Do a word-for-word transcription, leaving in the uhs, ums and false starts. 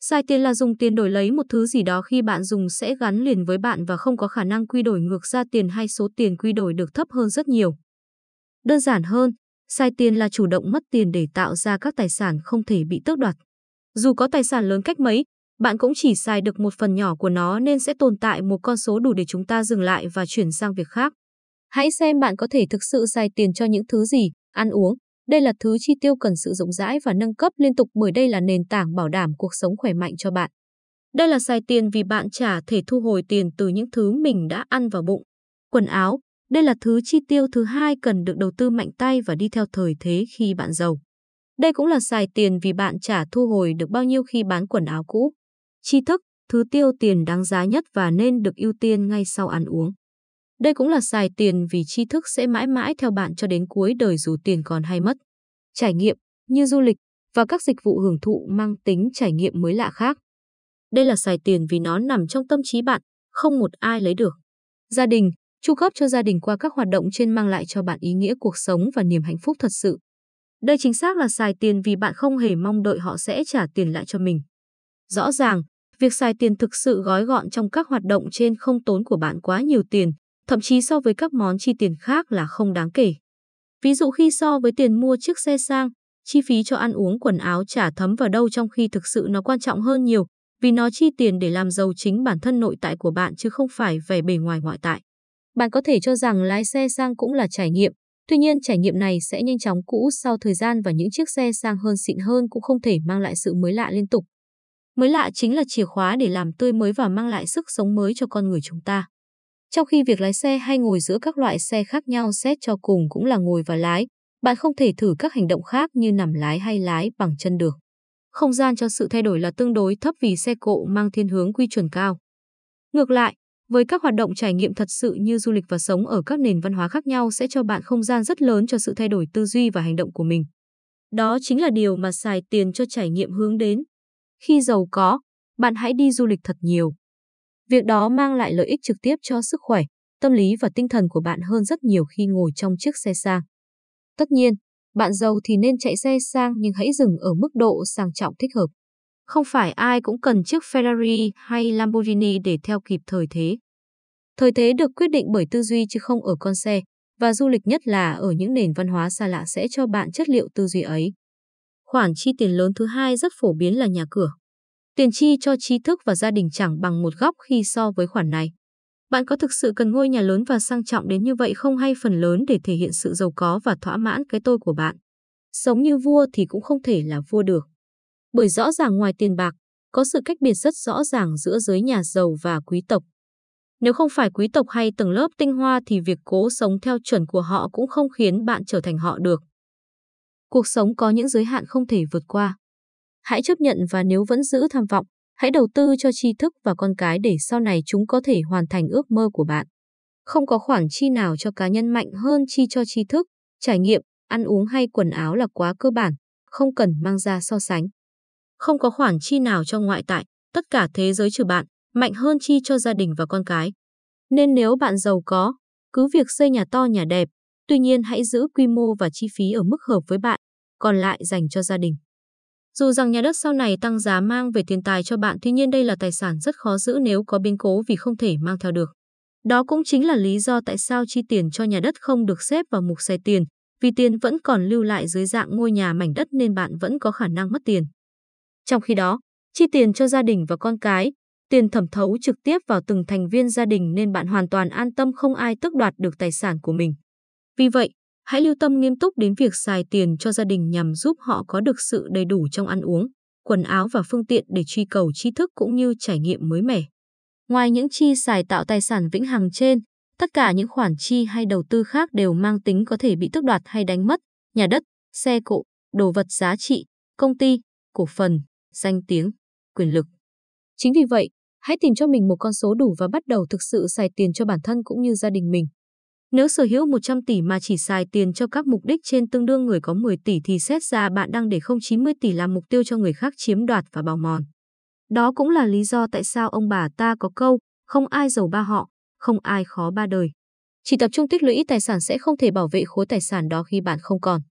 Xài tiền là dùng tiền đổi lấy một thứ gì đó khi bạn dùng sẽ gắn liền với bạn và không có khả năng quy đổi ngược ra tiền hay số tiền quy đổi được thấp hơn rất nhiều. Đơn giản hơn, xài tiền là chủ động mất tiền để tạo ra các tài sản không thể bị tước đoạt. Dù có tài sản lớn cách mấy, bạn cũng chỉ xài được một phần nhỏ của nó nên sẽ tồn tại một con số đủ để chúng ta dừng lại và chuyển sang việc khác. Hãy xem bạn có thể thực sự xài tiền cho những thứ gì, ăn uống. Đây là thứ chi tiêu cần sự rộng rãi và nâng cấp liên tục bởi đây là nền tảng bảo đảm cuộc sống khỏe mạnh cho bạn. Đây là xài tiền vì bạn chả thể thu hồi tiền từ những thứ mình đã ăn vào bụng. Quần áo, đây là thứ chi tiêu thứ hai cần được đầu tư mạnh tay và đi theo thời thế khi bạn giàu. Đây cũng là xài tiền vì bạn chả thu hồi được bao nhiêu khi bán quần áo cũ. Tri thức, thứ tiêu tiền đáng giá nhất và nên được ưu tiên ngay sau ăn uống. Đây cũng là xài tiền vì tri thức sẽ mãi mãi theo bạn cho đến cuối đời dù tiền còn hay mất. Trải nghiệm, như du lịch và các dịch vụ hưởng thụ mang tính trải nghiệm mới lạ khác. Đây là xài tiền vì nó nằm trong tâm trí bạn, không một ai lấy được. Gia đình, chu cấp cho gia đình qua các hoạt động trên mang lại cho bạn ý nghĩa cuộc sống và niềm hạnh phúc thật sự. Đây chính xác là xài tiền vì bạn không hề mong đợi họ sẽ trả tiền lại cho mình. Rõ ràng, việc xài tiền thực sự gói gọn trong các hoạt động trên không tốn của bạn quá nhiều tiền, thậm chí so với các món chi tiền khác là không đáng kể. Ví dụ khi so với tiền mua chiếc xe sang, chi phí cho ăn uống quần áo chả thấm vào đâu trong khi thực sự nó quan trọng hơn nhiều vì nó chi tiền để làm giàu chính bản thân nội tại của bạn chứ không phải về bề ngoài ngoại tại. Bạn có thể cho rằng lái xe sang cũng là trải nghiệm, tuy nhiên trải nghiệm này sẽ nhanh chóng cũ sau thời gian và những chiếc xe sang hơn xịn hơn cũng không thể mang lại sự mới lạ liên tục. Mới lạ chính là chìa khóa để làm tươi mới và mang lại sức sống mới cho con người chúng ta. Trong khi việc lái xe hay ngồi giữa các loại xe khác nhau xét cho cùng cũng là ngồi và lái, bạn không thể thử các hành động khác như nằm lái hay lái bằng chân được. Không gian cho sự thay đổi là tương đối thấp vì xe cộ mang thiên hướng quy chuẩn cao. Ngược lại, với các hoạt động trải nghiệm thật sự như du lịch và sống ở các nền văn hóa khác nhau sẽ cho bạn không gian rất lớn cho sự thay đổi tư duy và hành động của mình. Đó chính là điều mà xài tiền cho trải nghiệm hướng đến. Khi giàu có, bạn hãy đi du lịch thật nhiều. Việc đó mang lại lợi ích trực tiếp cho sức khỏe, tâm lý và tinh thần của bạn hơn rất nhiều khi ngồi trong chiếc xe sang. Tất nhiên, bạn giàu thì nên chạy xe sang nhưng hãy dừng ở mức độ sang trọng thích hợp. Không phải ai cũng cần chiếc Ferrari hay Lamborghini để theo kịp thời thế. Thời thế được quyết định bởi tư duy chứ không ở con xe, và du lịch nhất là ở những nền văn hóa xa lạ sẽ cho bạn chất liệu tư duy ấy. Khoản chi tiền lớn thứ hai rất phổ biến là nhà cửa. Tiền chi cho trí thức và gia đình chẳng bằng một góc khi so với khoản này. Bạn có thực sự cần ngôi nhà lớn và sang trọng đến như vậy không hay phần lớn để thể hiện sự giàu có và thỏa mãn cái tôi của bạn? Sống như vua thì cũng không thể là vua được. Bởi rõ ràng ngoài tiền bạc, có sự cách biệt rất rõ ràng giữa giới nhà giàu và quý tộc. Nếu không phải quý tộc hay tầng lớp tinh hoa thì việc cố sống theo chuẩn của họ cũng không khiến bạn trở thành họ được. Cuộc sống có những giới hạn không thể vượt qua. Hãy chấp nhận và nếu vẫn giữ tham vọng, hãy đầu tư cho tri thức và con cái để sau này chúng có thể hoàn thành ước mơ của bạn. Không có khoản chi nào cho cá nhân mạnh hơn chi cho tri thức, trải nghiệm, ăn uống hay quần áo là quá cơ bản, không cần mang ra so sánh. Không có khoản chi nào cho ngoại tại, tất cả thế giới trừ bạn, mạnh hơn chi cho gia đình và con cái. Nên nếu bạn giàu có, cứ việc xây nhà to nhà đẹp, tuy nhiên hãy giữ quy mô và chi phí ở mức hợp với bạn, còn lại dành cho gia đình. Dù rằng nhà đất sau này tăng giá mang về tiền tài cho bạn, tuy nhiên đây là tài sản rất khó giữ nếu có biến cố vì không thể mang theo được. Đó cũng chính là lý do tại sao chi tiền cho nhà đất không được xếp vào mục xài tiền, vì tiền vẫn còn lưu lại dưới dạng ngôi nhà mảnh đất nên bạn vẫn có khả năng mất tiền. Trong khi đó, chi tiền cho gia đình và con cái, tiền thẩm thấu trực tiếp vào từng thành viên gia đình nên bạn hoàn toàn an tâm không ai tước đoạt được tài sản của mình. Vì vậy, hãy lưu tâm nghiêm túc đến việc xài tiền cho gia đình nhằm giúp họ có được sự đầy đủ trong ăn uống, quần áo và phương tiện để truy cầu tri thức cũng như trải nghiệm mới mẻ. Ngoài những chi xài tạo tài sản vĩnh hằng trên, tất cả những khoản chi hay đầu tư khác đều mang tính có thể bị tước đoạt hay đánh mất, nhà đất, xe cộ, đồ vật giá trị, công ty, cổ phần, danh tiếng, quyền lực. Chính vì vậy, hãy tìm cho mình một con số đủ và bắt đầu thực sự xài tiền cho bản thân cũng như gia đình mình. Nếu sở hữu một trăm tỷ mà chỉ xài tiền cho các mục đích trên tương đương người có mười tỷ thì xét ra bạn đang để không chín mươi tỷ làm mục tiêu cho người khác chiếm đoạt và bào mòn. Đó cũng là lý do tại sao ông bà ta có câu, không ai giàu ba họ, không ai khó ba đời. Chỉ tập trung tích lũy tài sản sẽ không thể bảo vệ khối tài sản đó khi bạn không còn.